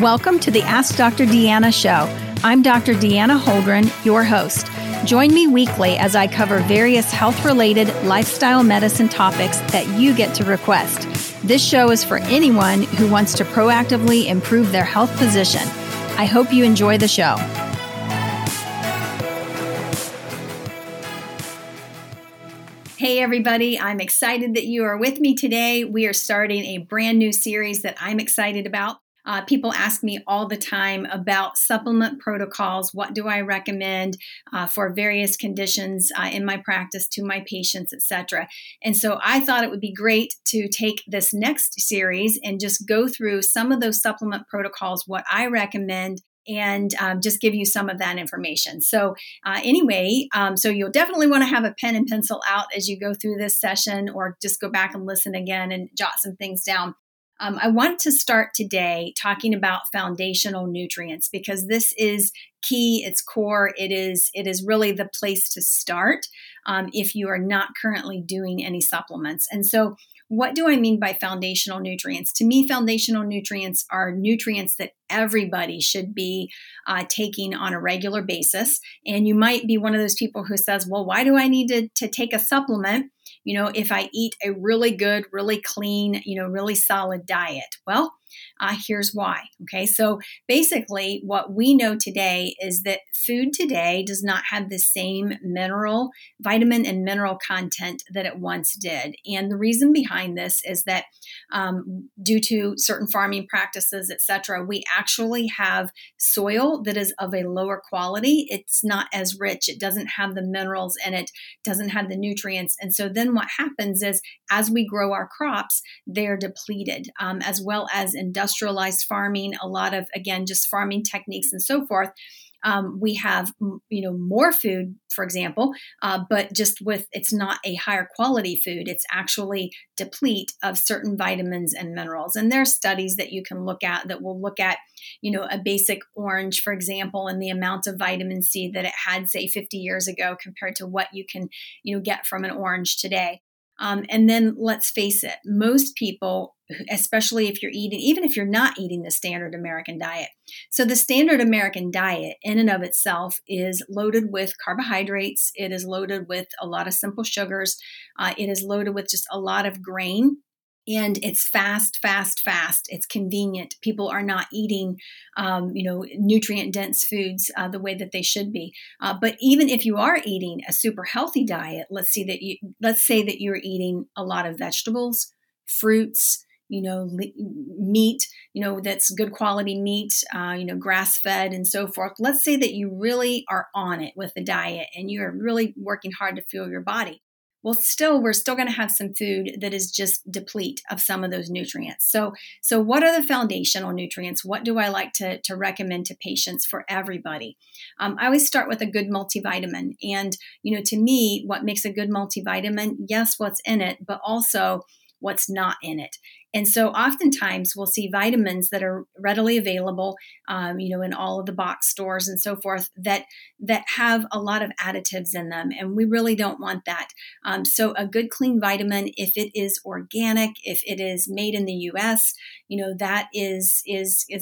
Welcome to the Ask Dr. Deanna Show. I'm Dr. Deanna Holdren, your host. Join me weekly as I cover various health-related lifestyle medicine topics that you get to request. This show is for anyone who wants to proactively improve their health position. I hope you enjoy the show. Hey everybody, I'm excited that you are with me today. We are starting a brand new series that I'm excited about. People ask me all the time about supplement protocols. What do I recommend for various conditions in my practice to my patients, etc.? And so I thought it would be great to take this next series and just go through some of those supplement protocols, what I recommend, and just give you some of that information. So so you'll definitely want to have a pen and pencil out as you go through this session, or just go back and listen again and jot some things down. I want to start today talking about foundational nutrients, because this is key. It's core. It is really the place to start if you are not currently doing any supplements. And so what do I mean by foundational nutrients? To me, foundational nutrients are nutrients that everybody should be taking on a regular basis. And you might be one of those people who says, well, why do I need to take a supplement, you know, if I eat a really good, really clean, you know, really solid diet? Well, here's why. Okay. So basically what we know today is that food today does not have the same vitamin and mineral content that it once did. And the reason behind this is that due to certain farming practices, et cetera, we actually have soil that is of a lower quality. It's not as rich. It doesn't have the minerals in it, doesn't have the nutrients. And so then what happens is, as we grow our crops, they're depleted, as well as industrialized farming, a lot of, again, just farming techniques and so forth. We have, you know, more food, for example, but just with, it's not a higher quality food. It's actually deplete of certain vitamins and minerals. And there are studies that you can look at that will look at, you know, a basic orange, for example, and the amount of vitamin C that it had, say, 50 years ago compared to what you can, you know, get from an orange today. And then let's face it, most people, especially if you're eating, even if you're not eating the standard American diet. So the standard American diet in and of itself is loaded with carbohydrates. It is loaded with a lot of simple sugars. It is loaded with just a lot of grain. And it's fast, fast, fast. It's convenient. People are not eating, nutrient-dense foods the way that they should be. But even if you are eating a super healthy diet, let's say that you're eating a lot of vegetables, fruits, you know, meat, you know, that's good quality meat, grass-fed and so forth. Let's say that you really are on it with the diet and you're really working hard to fuel your body. Well, we're still going to have some food that is just deplete of some of those nutrients. So what are the foundational nutrients? What do I like to recommend to patients for everybody? I always start with a good multivitamin. And, you know, to me, what makes a good multivitamin, yes, what's in it, but also what's not in it. And so oftentimes we'll see vitamins that are readily available, in all of the box stores and so forth that have a lot of additives in them. And we really don't want that. So a good clean vitamin, if it is organic, if it is made in the U.S., you know, that is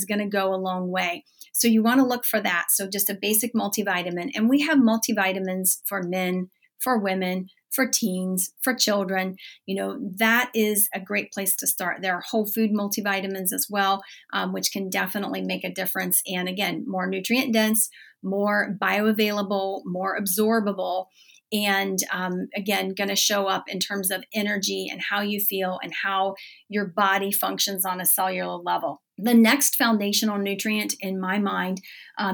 going to go a long way. So you want to look for that. So just a basic multivitamin. And we have multivitamins for men, for women, for teens, for children. You know, that is a great place to start. There are whole food multivitamins as well, which can definitely make a difference. And again, more nutrient dense, more bioavailable, more absorbable, and again, going to show up in terms of energy and how you feel and how your body functions on a cellular level. The next foundational nutrient in my mind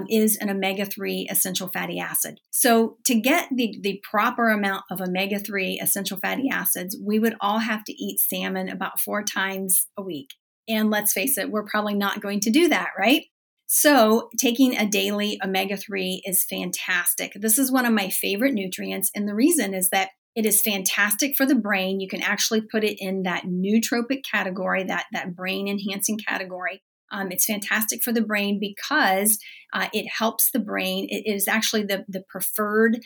is an omega-3 essential fatty acid. So to get the proper amount of omega-3 essential fatty acids, we would all have to eat salmon about 4 times a week. And let's face it, we're probably not going to do that, right? So taking a daily omega-3 is fantastic. This is one of my favorite nutrients. And the reason is that it is fantastic for the brain. You can actually put it in that nootropic category, that brain-enhancing category. It's fantastic for the brain because it helps the brain. It is actually the preferred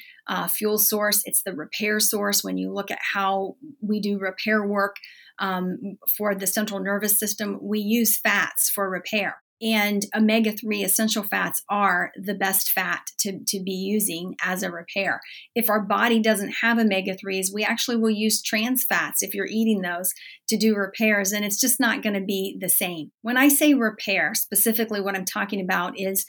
fuel source. It's the repair source. When you look at how we do repair work for the central nervous system, we use fats for repair. And omega-3 essential fats are the best fat to be using as a repair. If our body doesn't have omega-3s, we actually will use trans fats if you're eating those to do repairs, and it's just not going to be the same. When I say repair, specifically what I'm talking about is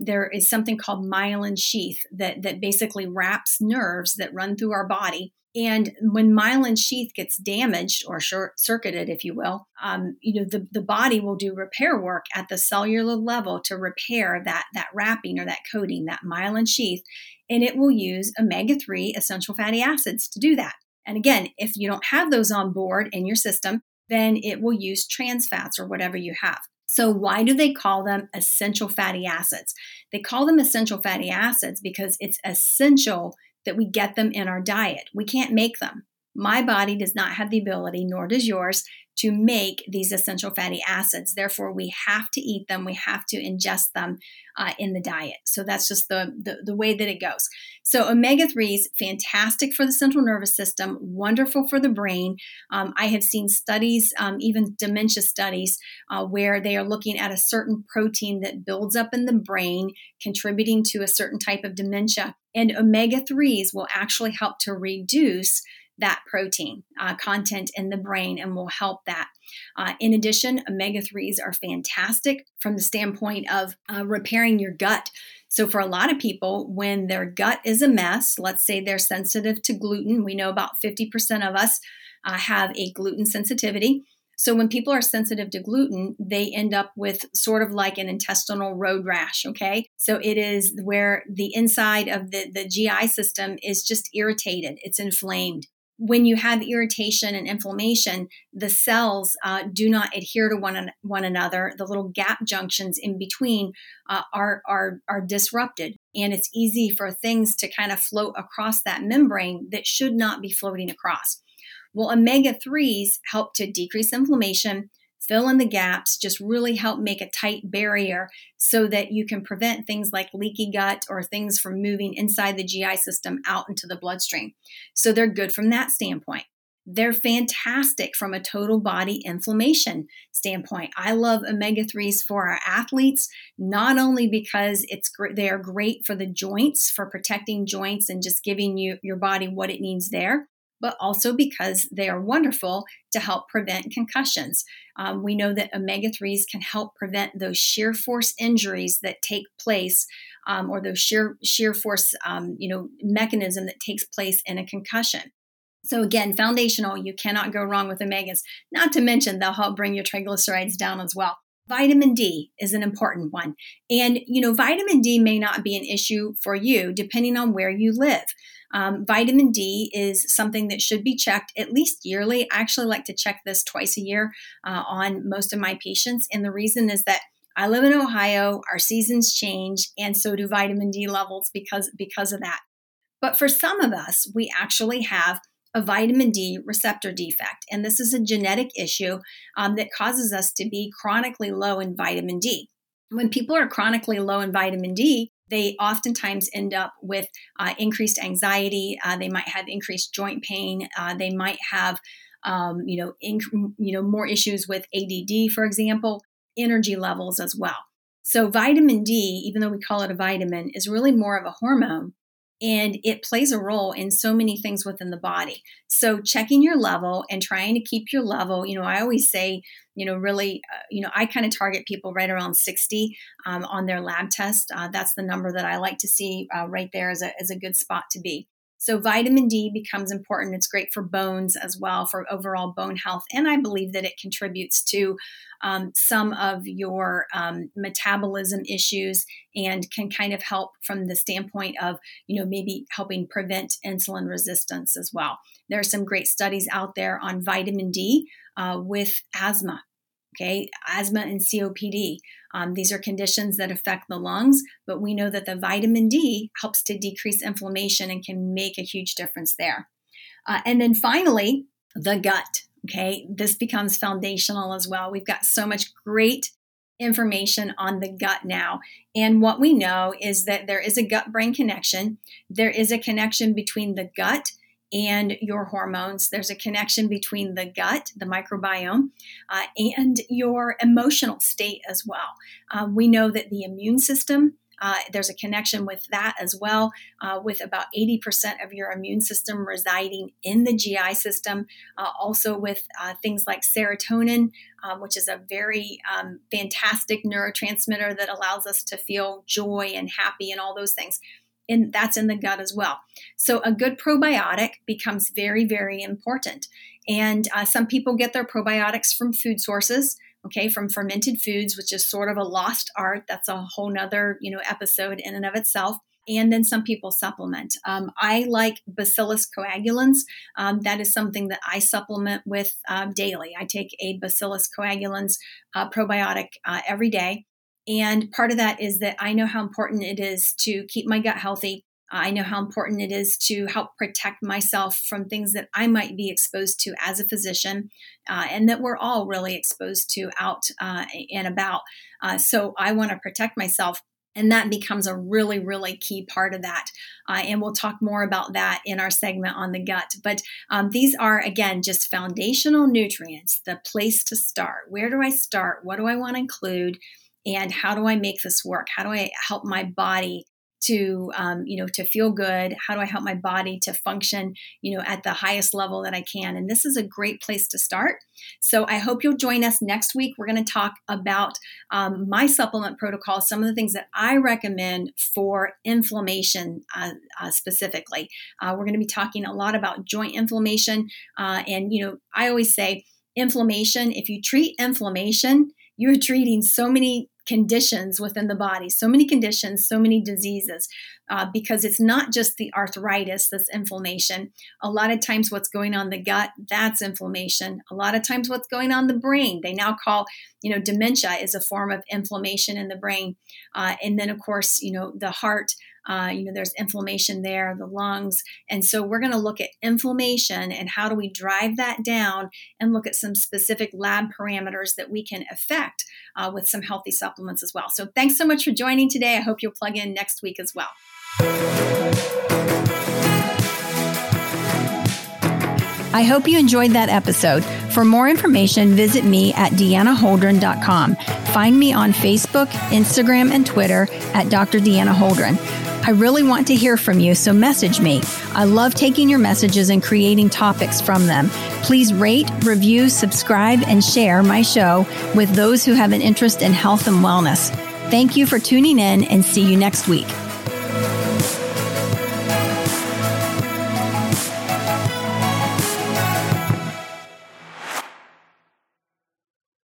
there is something called myelin sheath that basically wraps nerves that run through our body. And when myelin sheath gets damaged or short-circuited, if you will, the body will do repair work at the cellular level to repair that wrapping or that coating, that myelin sheath, and it will use omega-3 essential fatty acids to do that. And again, if you don't have those on board in your system, then it will use trans fats or whatever you have. So why do they call them essential fatty acids? They call them essential fatty acids because it's essential that we get them in our diet. We can't make them. My body does not have the ability, nor does yours, to make these essential fatty acids. Therefore, we have to eat them. We have to ingest them in the diet. So that's just the way that it goes. So omega-3s, fantastic for the central nervous system, wonderful for the brain. I have seen studies, even dementia studies, where they are looking at a certain protein that builds up in the brain, contributing to a certain type of dementia. And omega-3s will actually help to reduce that protein content in the brain and will help that. In addition, omega-3s are fantastic from the standpoint of repairing your gut. So for a lot of people, when their gut is a mess, let's say they're sensitive to gluten, we know about 50% of us have a gluten sensitivity. So when people are sensitive to gluten, they end up with sort of like an intestinal road rash, okay? So it is where the inside of the GI system is just irritated, it's inflamed. When you have irritation and inflammation, the cells do not adhere to one another. The little gap junctions in between are disrupted. And it's easy for things to kind of float across that membrane that should not be floating across. Well, omega-3s help to decrease inflammation, fill in the gaps, just really help make a tight barrier so that you can prevent things like leaky gut or things from moving inside the GI system out into the bloodstream. So they're good from that standpoint. They're fantastic from a total body inflammation standpoint. I love omega-3s for our athletes, not only because they are great for the joints, for protecting joints and just giving your body what it needs there, but also because they are wonderful to help prevent concussions. We know that omega-3s can help prevent those shear force injuries that take place or those shear force mechanism that takes place in a concussion. So again, foundational, you cannot go wrong with omegas, not to mention they'll help bring your triglycerides down as well. Vitamin D is an important one. And, vitamin D may not be an issue for you depending on where you live. Vitamin D is something that should be checked at least yearly. I actually like to check this twice a year on most of my patients. And the reason is that I live in Ohio, our seasons change, and so do vitamin D levels because of that. But for some of us, we actually have a vitamin D receptor defect. And this is a genetic issue that causes us to be chronically low in vitamin D. When people are chronically low in vitamin D, they oftentimes end up with increased anxiety. They might have increased joint pain. They might have, more issues with ADD, for example, energy levels as well. So vitamin D, even though we call it a vitamin, is really more of a hormone. And it plays a role in so many things within the body. So checking your level and trying to keep your level, I always say, I kind of target people right around 60 on their lab test. That's the number that I like to see right there as a good spot to be. So vitamin D becomes important. It's great for bones as well, for overall bone health. And I believe that it contributes to some of your metabolism issues and can kind of help from the standpoint of, maybe helping prevent insulin resistance as well. There are some great studies out there on vitamin D with asthma. Okay, asthma and COPD. These are conditions that affect the lungs, but we know that the vitamin D helps to decrease inflammation and can make a huge difference there. And then finally, the gut. Okay, this becomes foundational as well. We've got so much great information on the gut now. And what we know is that there is a gut-brain connection. There is a connection between the gut and your hormones. There's a connection between the gut, the microbiome, and your emotional state as well. We know that the immune system, there's a connection with that as well, with about 80% of your immune system residing in the GI system, also with things like serotonin, which is a very fantastic neurotransmitter that allows us to feel joy and happy and all those things. And that's in the gut as well. So a good probiotic becomes very, very important. And some people get their probiotics from food sources. Okay, from fermented foods, which is sort of a lost art. That's a whole nother, episode in and of itself. And then some people supplement. I like Bacillus coagulans. That is something that I supplement with daily. I take a Bacillus coagulans probiotic every day. And part of that is that I know how important it is to keep my gut healthy. I know how important it is to help protect myself from things that I might be exposed to as a physician, and that we're all really exposed to out and about. So I want to protect myself, and that becomes a really, really key part of that. And we'll talk more about that in our segment on the gut. But these are, again, just foundational nutrients, the place to start. Where do I start? What do I want to include? And how do I make this work? How do I help my body to feel good? How do I help my body to function, at the highest level that I can? And this is a great place to start. So I hope you'll join us next week. We're going to talk about my supplement protocol, some of the things that I recommend for inflammation specifically. We're going to be talking a lot about joint inflammation. And I always say inflammation, if you treat inflammation, you're treating so many conditions within the body, so many conditions, so many diseases, because it's not just the arthritis that's inflammation. A lot of times what's going on in the gut, that's inflammation. A lot of times what's going on in the brain, they now call, dementia is a form of inflammation in the brain. And then, of course, the heart, there's inflammation there, the lungs. And so we're going to look at inflammation and how do we drive that down and look at some specific lab parameters that we can affect with some healthy supplements as well. So thanks so much for joining today. I hope you'll plug in next week as well. I hope you enjoyed that episode. For more information, visit me at deannaholdren.com. Find me on Facebook, Instagram, and Twitter at Dr. Deanna Holdren. I really want to hear from you, so message me. I love taking your messages and creating topics from them. Please rate, review, subscribe, and share my show with those who have an interest in health and wellness. Thank you for tuning in and see you next week.